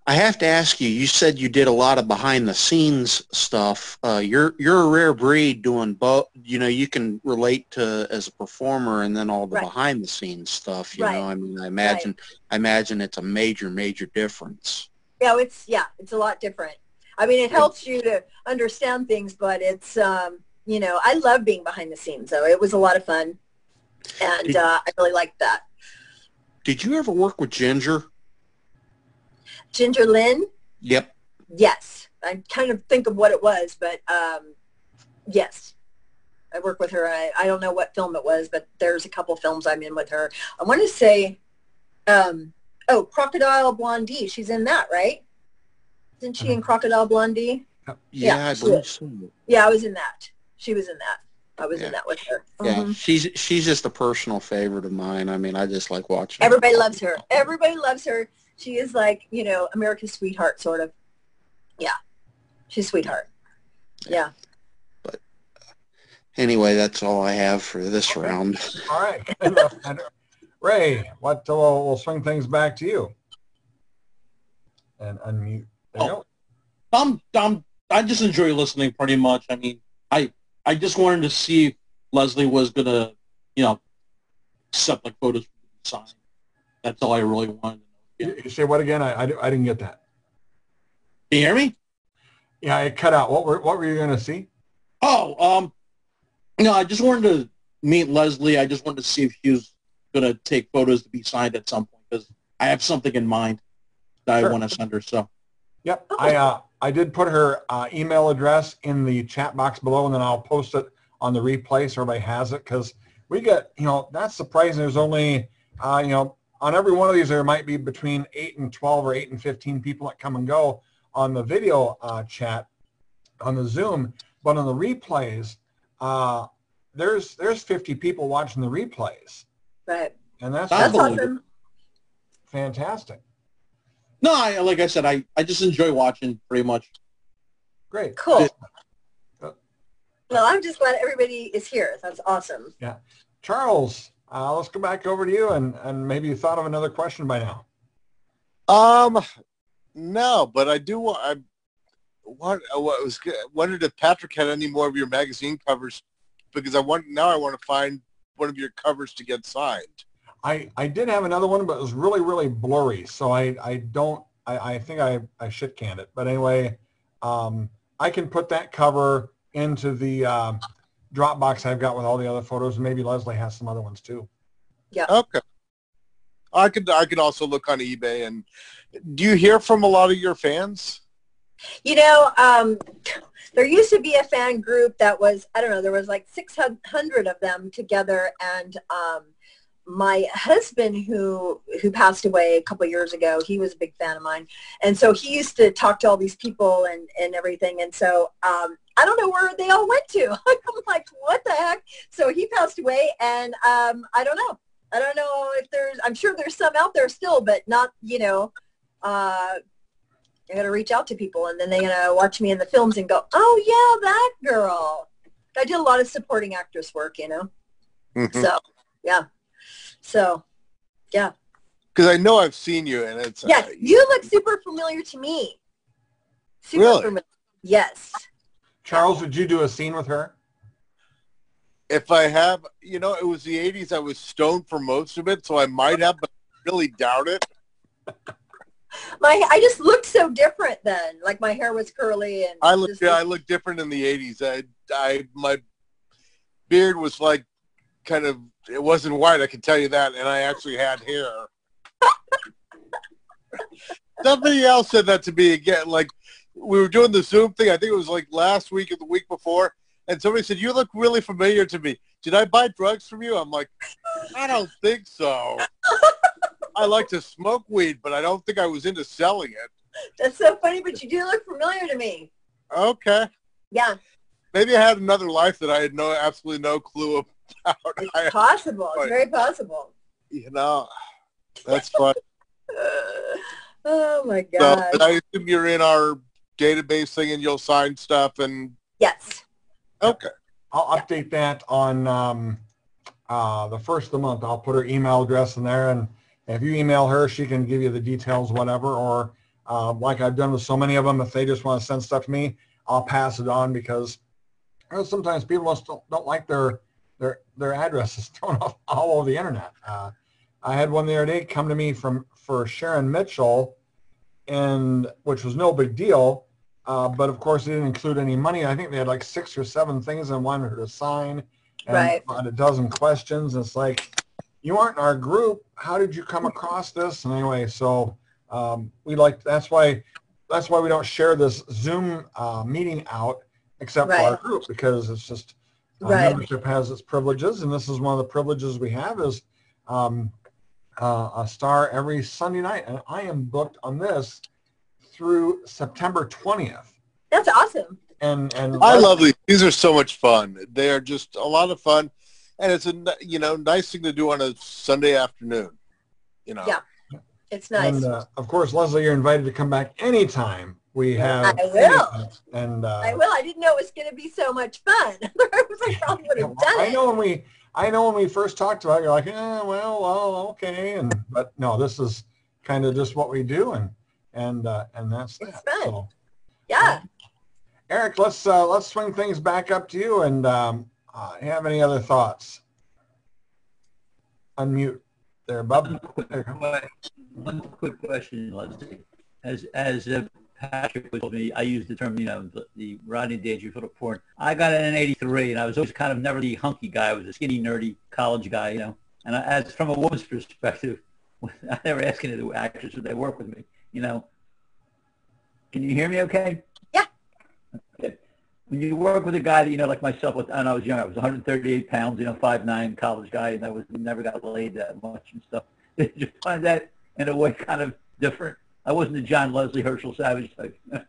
I have to ask you. You said you did a lot of behind the scenes stuff. You're a rare breed doing both. You know, you can relate to as a performer and then all the behind the scenes stuff. You know, I mean, I imagine it's a major, major difference. Yeah, it's a lot different. I mean, it helps you to understand things, but it's you know, I love being behind the scenes though. It was a lot of fun, and I really liked that. Did you ever work with Ginger? Ginger Lynn? Yep. Yes. I kind of think of what it was, but yes. I work with her. I don't know what film it was, but there's a couple films I'm in with her. I want to say, Crocodile Blondie. She's in that, right? Isn't she in Crocodile Blondie? Yeah, I believe so. Yeah, I was in that. She was in that. I was in that with her. Yeah, she's just a personal favorite of mine. I mean, I just like watching. Everybody loves her. Everybody loves her. She is like, you know, America's sweetheart, sort of. Yeah. She's a sweetheart. Yeah. But anyway, that's all I have for this round. All right. Ray, we'll swing things back to you. And unmute. I just enjoy listening pretty much. I mean, I just wanted to see if Leslie was going to, you know, accept the quotas from the sign. That's all I really wanted. You say what again? I didn't get that. Can you hear me? Yeah, it cut out. What were you gonna see? No, I just wanted to meet Leslie. I just wanted to see if she was gonna take photos to be signed at some point, because I have something in mind that I want to send her. So. Yep, I did put her email address in the chat box below, and then I'll post it on the replay so everybody has it, because we get, you know, that's surprising. There's only you know. On every one of these, there might be between 8 and 12 or 8 and 15 people that come and go on the video chat, on the Zoom. But on the replays, there's 50 people watching the replays. Right. And that's awesome. Fantastic. No, like I said, I just enjoy watching pretty much. Great. Cool. Well, I'm just glad everybody is here. That's awesome. Yeah. Charles, let's go back over to you, and maybe you thought of another question by now. No, but I do want, wondered if Patrick had any more of your magazine covers, because I want to find one of your covers to get signed. I did have another one, but it was really, really blurry. So I think I shit canned it. But anyway, I can put that cover into the Dropbox I've got with all the other photos. Maybe Leslie has some other ones too. Yeah. Okay. I could also look on eBay. And do you hear from a lot of your fans? You know, there used to be a fan group that was, I don't know, there was like 600 of them together. And my husband, who passed away a couple of years ago, he was a big fan of mine. And so he used to talk to all these people and everything. And so I don't know where they all went to. I'm like, what the heck? So he passed away, and I don't know. I don't know if there's, I'm sure there's some out there still, but not, you know, I got to reach out to people, and then they're going to watch me in the films and go, oh, yeah, that girl. I did a lot of supporting actress work, you know. Mm-hmm. So, yeah. So, yeah. Because I know I've seen you, and it's... Yes, you look super familiar to me. Super really? Familiar. Yes. Charles, would you do a scene with her? If I have, you know, it was the 80s. I was stoned for most of it, so I might have, but I really doubt it. I just looked so different then. Like, my hair was curly, and I looked different in the 80s. My beard was like kind of, it wasn't white, I can tell you that, and I actually had hair. Somebody else said that to me again. Like, we were doing the Zoom thing. I think it was like last week or the week before, and somebody said, you look really familiar to me. Did I buy drugs from you? I'm like, I don't think so. I like to smoke weed, but I don't think I was into selling it. That's so funny, but you do look familiar to me. Okay. Yeah. Maybe I had another life that I had absolutely no clue about. It's possible. It's very possible. You know, that's funny. Oh, my God. So, I assume you're in our database thing, and you'll sign stuff. And yes. Okay. I'll update that on the first of the month. I'll put her email address in there, and if you email her, she can give you the details, whatever, or like I've done with so many of them, if they just want to send stuff to me, I'll pass it on, because sometimes people don't like their addresses thrown off all over the internet. I had one the other day come to me for Sharon Mitchell, and which was no big deal, but of course it didn't include any money. I think they had like 6 or 7 things and wanted her to sign, and right. A dozen questions. It's like, you aren't in our group. How did you come across this? And anyway, so we like, that's why we don't share this Zoom meeting out except right. for our group, because it's just, right. membership has its privileges, and this is one of the privileges we have is a star every Sunday night, and I am booked on this through September 20th. That's awesome. And I love these. These are so much fun. They are just a lot of fun. And it's a, you know, nice thing to do on a Sunday afternoon, you know. Yeah, it's nice. And, of course, Leslie, you're invited to come back anytime we have. I will. And I will. I didn't know it was going to be so much fun. I was like, probably would have done it. I know when we first talked about it, you're like, well, okay. And but no, this is kind of just what we do, and that's that. It's fun. So, yeah. Eric, let's swing things back up to you, and. Have any other thoughts? Unmute there, Bob. One quick question, Leslie. As Patrick told me, I use the term, you know, the Rodney Dangerfield of porn. I got it in '83, and I was always kind of never the hunky guy. I was a skinny, nerdy college guy, you know. And as from a woman's perspective, I never ask any of the actors if they work with me, you know. Can you hear me okay? Yeah. Okay. When you work with a guy that, you know, like myself, when I was young, I was 138 pounds, you know, 5'9", college guy, and I was never got laid that much and stuff. I just find that, in a way, kind of different. I wasn't a John Leslie, Herschel Savage type. I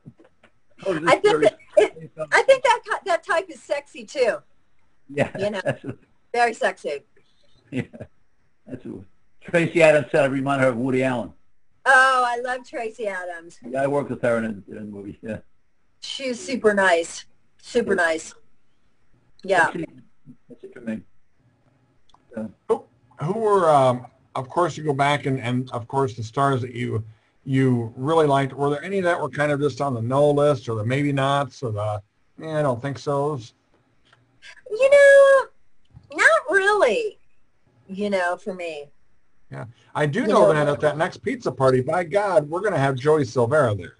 think that type is sexy, too. Yeah. You know, absolutely. Very sexy. Yeah, absolutely. Tracy Adams said I remind her of Woody Allen. Oh, I love Tracy Adams. Yeah, I worked with her in movies, yeah. She's super nice. Super nice. Yeah. That's it for me. Who were, of course, you go back and of course, the stars that you really liked, were there any that were kind of just on the no list or the maybe nots or the, I don't think so's? You know, not really, you know, for me. Yeah. I do know that at that next pizza party, by God, we're going to have Joey Silvera there.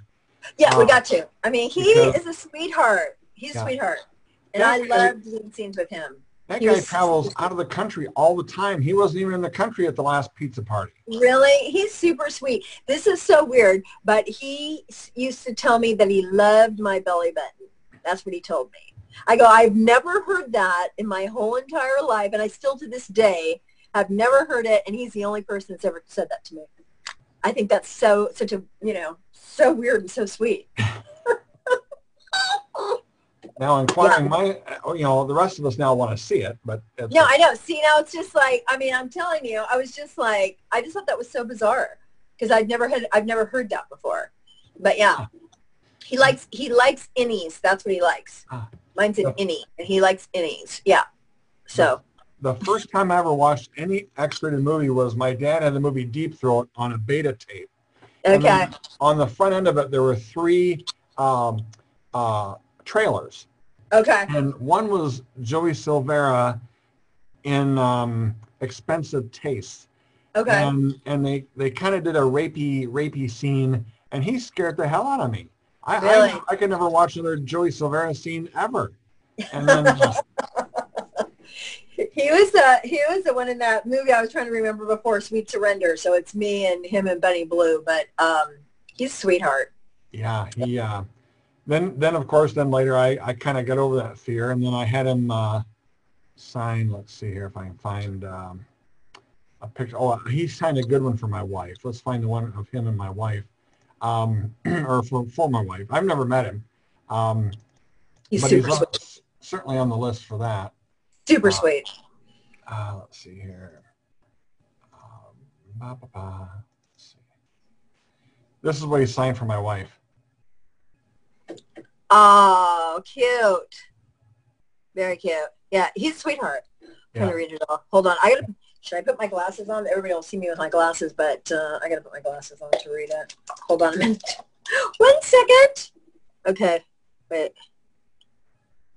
Yeah, we got to. I mean, he is a sweetheart. He's a sweetheart. And I loved doing scenes with him. That guy travels out of the country all the time. He wasn't even in the country at the last pizza party. Really? He's super sweet. This is so weird, but he used to tell me that he loved my belly button. That's what he told me. I go, I've never heard that in my whole entire life, and I still to this day I've never heard it, and he's the only person that's ever said that to me. I think that's so, such a, you know, so weird and so sweet. Now inquiring you know, the rest of us now want to see it, but. No, I know. See, now it's just like, I mean, I'm telling you, I was just like, I just thought that was so bizarre because I've never heard that before. But yeah, he likes innies. That's what he likes. Mine's an innie, and he likes innies. Yeah, so. The first time I ever watched any X-rated movie was my dad had the movie Deep Throat on a beta tape. Okay. On the front end of it, there were three trailers. Okay. And one was Joey Silvera in Expensive Taste. Okay. And they kind of did a rapey scene, and he scared the hell out of me. Really? I could never watch another Joey Silvera scene ever. And then he was the one in that movie I was trying to remember before, Sweet Surrender. So it's me and him and Bunny Blue, but he's a sweetheart. Yeah, he then of course later I kind of got over that fear, and then I had him sign. Let's see here if I can find a picture. Oh, he signed a good one for my wife. Let's find the one of him and my wife, or for my wife. I've never met him, but he's certainly on the list for that. Super sweet. Let's see here. Let's see. This is what he signed for my wife. Oh, cute. Very cute. Yeah, he's a sweetheart. I'm going to read it all. Hold on. Should I put my glasses on? Everybody will see me with my glasses, but I got to put my glasses on to read it. Hold on a minute. 1 second. Okay. Wait.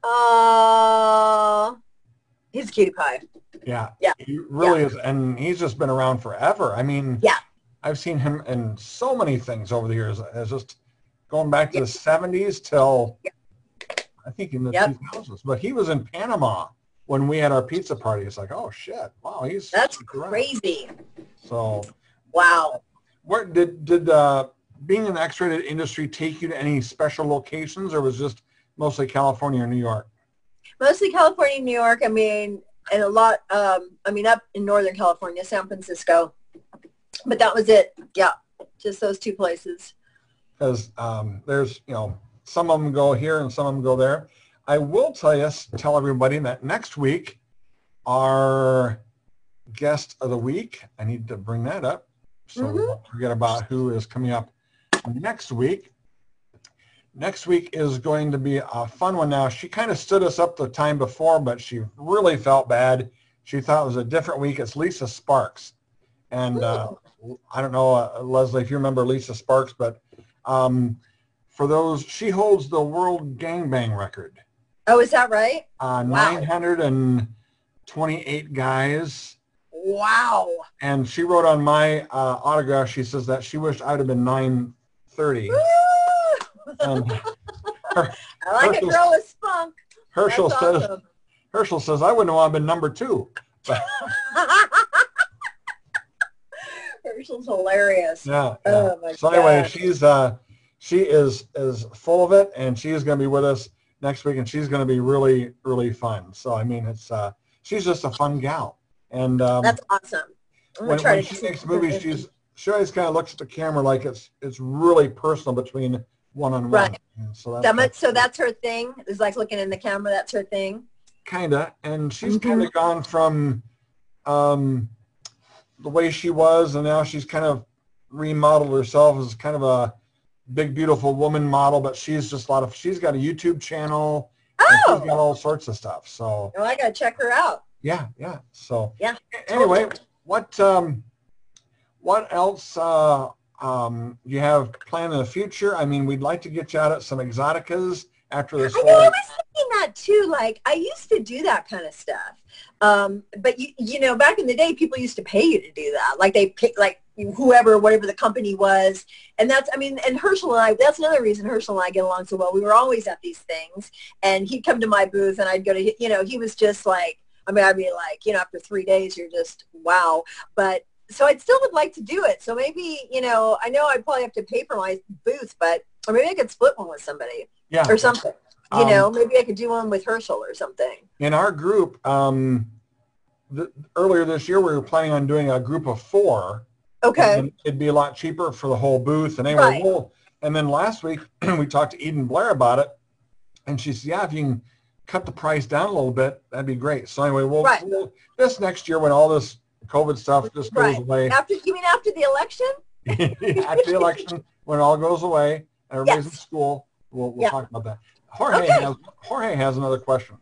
Oh. He's a cutie pie. Yeah. Yeah. He really is. And he's just been around forever. I mean, I've seen him in so many things over the years. It's just going back to the 70s till I think in the 2000s. But he was in Panama when we had our pizza party. It's like, oh, shit. Wow. That's crazy. So. Wow. Where did being in the X-rated industry take you to any special locations, or was just mostly California or New York? Mostly California, New York, I mean, and a lot, I mean, up in Northern California, San Francisco. But that was it, yeah, just those two places. Because there's, you know, some of them go here and some of them go there. I will tell everybody that next week, our guest of the week, I need to bring that up so we don't forget about who is coming up next week. Next week is going to be a fun one. Now, she kind of stood us up the time before, but she really felt bad. She thought it was a different week. It's Lisa Sparks. And I don't know, Leslie, if you remember Lisa Sparks, but for those, she holds the world gangbang record. Oh, is that right? 928 guys. Wow. And she wrote on my autograph, she says that she wished I would have been 930. Woo! I like Herschel, a girl with spunk. Herschel says, awesome. Herschel says, I wouldn't want to have been number 2. Herschel's hilarious. Yeah. Oh my God. Anyway, she is full of it, and she is going to be with us next week, and she's going to be really, really fun. So I mean, it's she's just a fun gal, and that's awesome. When she makes movies, she always kind of looks at the camera like it's really personal between. One-on-one. Right. So that's her thing. It's like looking in the camera. That's her thing. Kind of. And she's kind of gone from the way she was, and now she's kind of remodeled herself as kind of a big, beautiful woman model, but she's just a lot of, she's got a YouTube channel. Oh! And she's got all sorts of stuff, so. Well, I got to check her out. Yeah, yeah, so. Yeah. Anyway, totally. What else do you have planned in the future? I mean, we'd like to get you out at some Exoticas after this. I know, I was thinking that too. Like, I used to do that kind of stuff. But, you know, back in the day, people used to pay you to do that. Like, they pay, like, whoever, whatever the company was. And that's, I mean, and Herschel and I, that's another reason Herschel and I get along so well. We were always at these things. And he'd come to my booth and I'd go to, you know, he was just like, I mean, I'd be like, you know, after 3 days, you're just, wow. But so I'd still would like to do it. So maybe, you know I'd probably have to pay for my booth, but, or maybe I could split one with somebody, yeah, or something. You know, maybe I could do one with Herschel or something. In our group, earlier this year, we were planning on doing a group of 4. Okay. It'd be a lot cheaper for the whole booth. And anyway, right. Well, and then last week we talked to Eden Blair about it, and she said, yeah, if you can cut the price down a little bit, that'd be great. So anyway, we'll, right. We'll this next year when all this COVID stuff just goes right. away. After, you mean after the election? After the election, when it all goes away, everybody's yes. in school, we'll yeah. talk about that. Jorge, okay. Jorge has another question.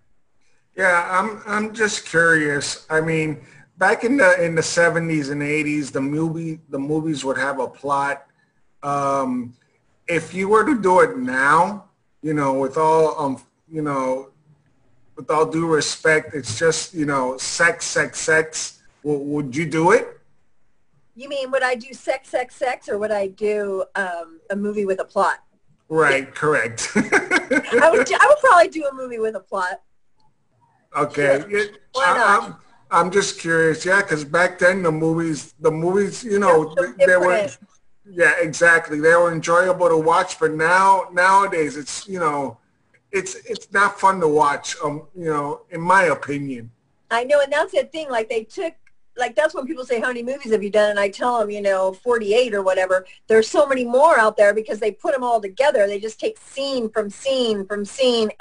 Yeah, I'm just curious. I mean, back in the 70s and 80s, the movies would have a plot. If you were to do it now, you know, with all you know, with all due respect, it's just, you know, sex. Would you do it? You mean would I do sex, or would I do a movie with a plot? Right, correct. I would probably do a movie with a plot. Okay. Sure. Why not? I'm just curious, yeah, because back then the movies, you know, they were, yeah, exactly. They were enjoyable to watch, but nowadays it's, you know, it's not fun to watch, you know, in my opinion. I know, and that's the thing, like they took, like that's when people say, how many movies have you done? And I tell them, you know, 48 or whatever. There's so many more out there because they put them all together. They just take scene from scene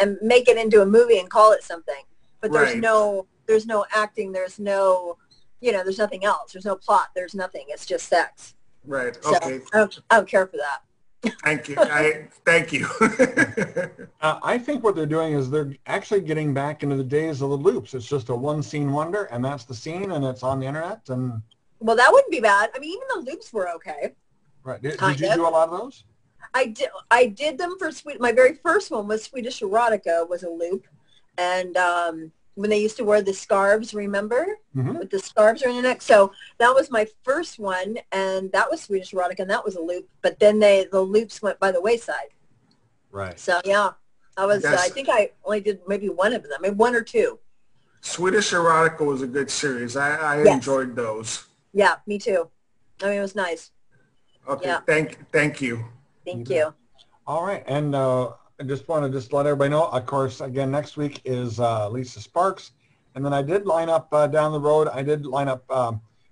and make it into a movie and call it something. But there's right. there's no acting. There's no, you know, there's nothing else. There's no plot. There's nothing. It's just sex. Right. Okay. So I don't care for that. Thank you. Thank you. I think what they're doing is they're actually getting back into the days of the loops. It's just a one-scene wonder, and that's the scene, and it's on the internet. And well, that wouldn't be bad. I mean, even the loops were okay. Right. Did you do a lot of those? I did them for my very first one was Swedish Erotica was a loop, and when they used to wear the scarves, remember? Mm-hmm. With the scarves around your neck. So that was my first one, and that was Swedish Erotica, and that was a loop. But then the loops went by the wayside. Right. So, yeah, I think I only did maybe one of them, maybe one or two. Swedish Erotica was a good series. I enjoyed those. Yeah, me too. I mean, it was nice. Okay, yeah. Thank you. Thank you. All right, and... I just want to let everybody know, of course, again, next week is Lisa Sparks. And then I did line up down the road. I did line up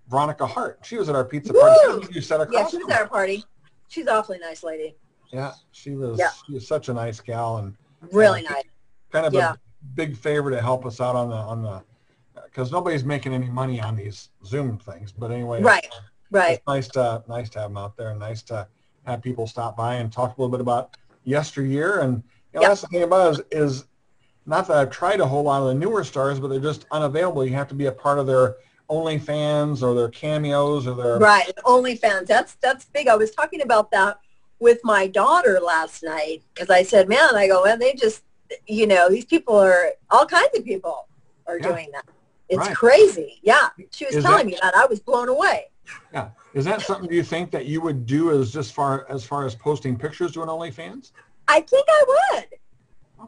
Veronica Hart. She was at our pizza party. You sat across she was at our party. She's an awfully nice lady. Yeah, she was. Yeah. She was such a nice gal and really nice. Kind of a big favor to help us out on the because nobody's making any money on these Zoom things. But anyway, right, it's nice to have them out there and nice to have people stop by and talk a little bit about yesteryear. And you know, that's the thing about it is not that I've tried a whole lot of the newer stars, but they're just unavailable. You have to be a part of their OnlyFans or their cameos or their OnlyFans. That's big. I was talking about that with my daughter last night because I said, man, I go, well, they just, you know, these people are all kinds of people are doing that. It's crazy. Yeah, she was telling me that. I was blown away. Yeah. Is that something do you think that you would do as just far as posting pictures to an OnlyFans? I think I would. Okay.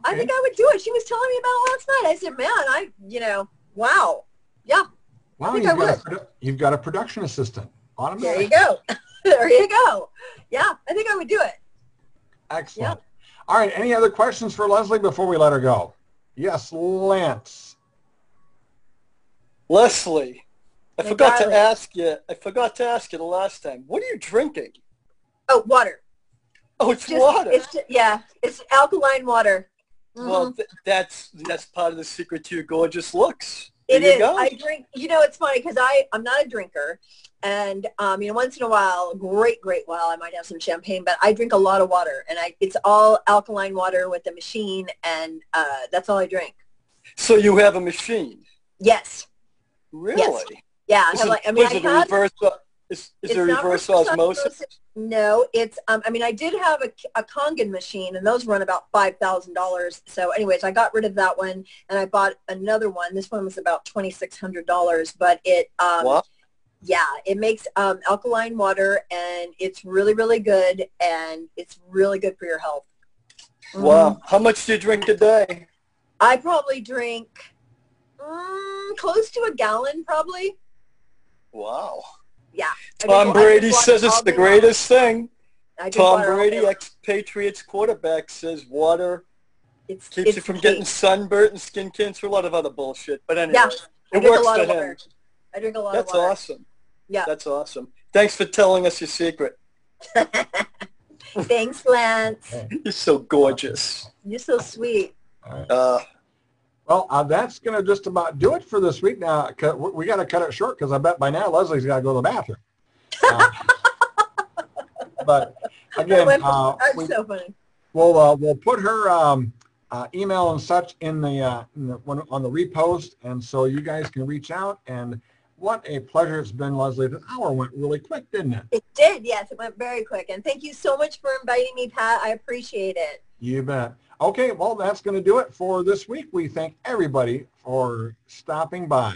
I think I would do it. She was telling me about it last night. I said, man, wow. Yeah. Wow, you've got a production assistant. There you go. Yeah, I think I would do it. Excellent. Yeah. All right. Any other questions for Leslie before we let her go? Yes, Lance. Leslie. I forgot to ask you the last time. What are you drinking? Oh, water. Oh, it's water. It's alkaline water. Mm-hmm. Well, that's part of the secret to your gorgeous looks. It is. I drink, you know, it's funny because I'm not a drinker. And, you know, once in a while, great while, I might have some champagne, but I drink a lot of water, and it's all alkaline water with a machine, and that's all I drink. So you have a machine? Yes. Really? Yes. Yeah. Is it reverse osmosis? No, it's, I mean, I did have a Kangen machine, and those run about $5,000. So anyways, I got rid of that one, and I bought another one. This one was about $2,600, but it, wow. Yeah, it makes alkaline water, and it's really, really good, and it's really good for your health. Wow. How much do you drink a day? I probably drink close to a gallon, probably. Wow. Yeah. Tom Brady says it's the greatest thing. Tom Brady, ex-Patriots quarterback, says water keeps you from getting sunburnt and skin cancer, a lot of other bullshit. But anyway, it works for him. I drink a lot of water. That's awesome. Yeah. That's awesome. Thanks for telling us your secret. Thanks, Lance. You're so gorgeous. You're so sweet. Well, that's going to just about do it for this week. Now, we got to cut it short because I bet by now Leslie's got to go to the bathroom. But again, we'll put her email and such on the repost, and so you guys can reach out. And what a pleasure it's been, Leslie. The hour went really quick, didn't it? It did. Yes, it went very quick. And thank you so much for inviting me, Pat. I appreciate it. You bet. Okay, well, that's going to do it for this week. We thank everybody for stopping by.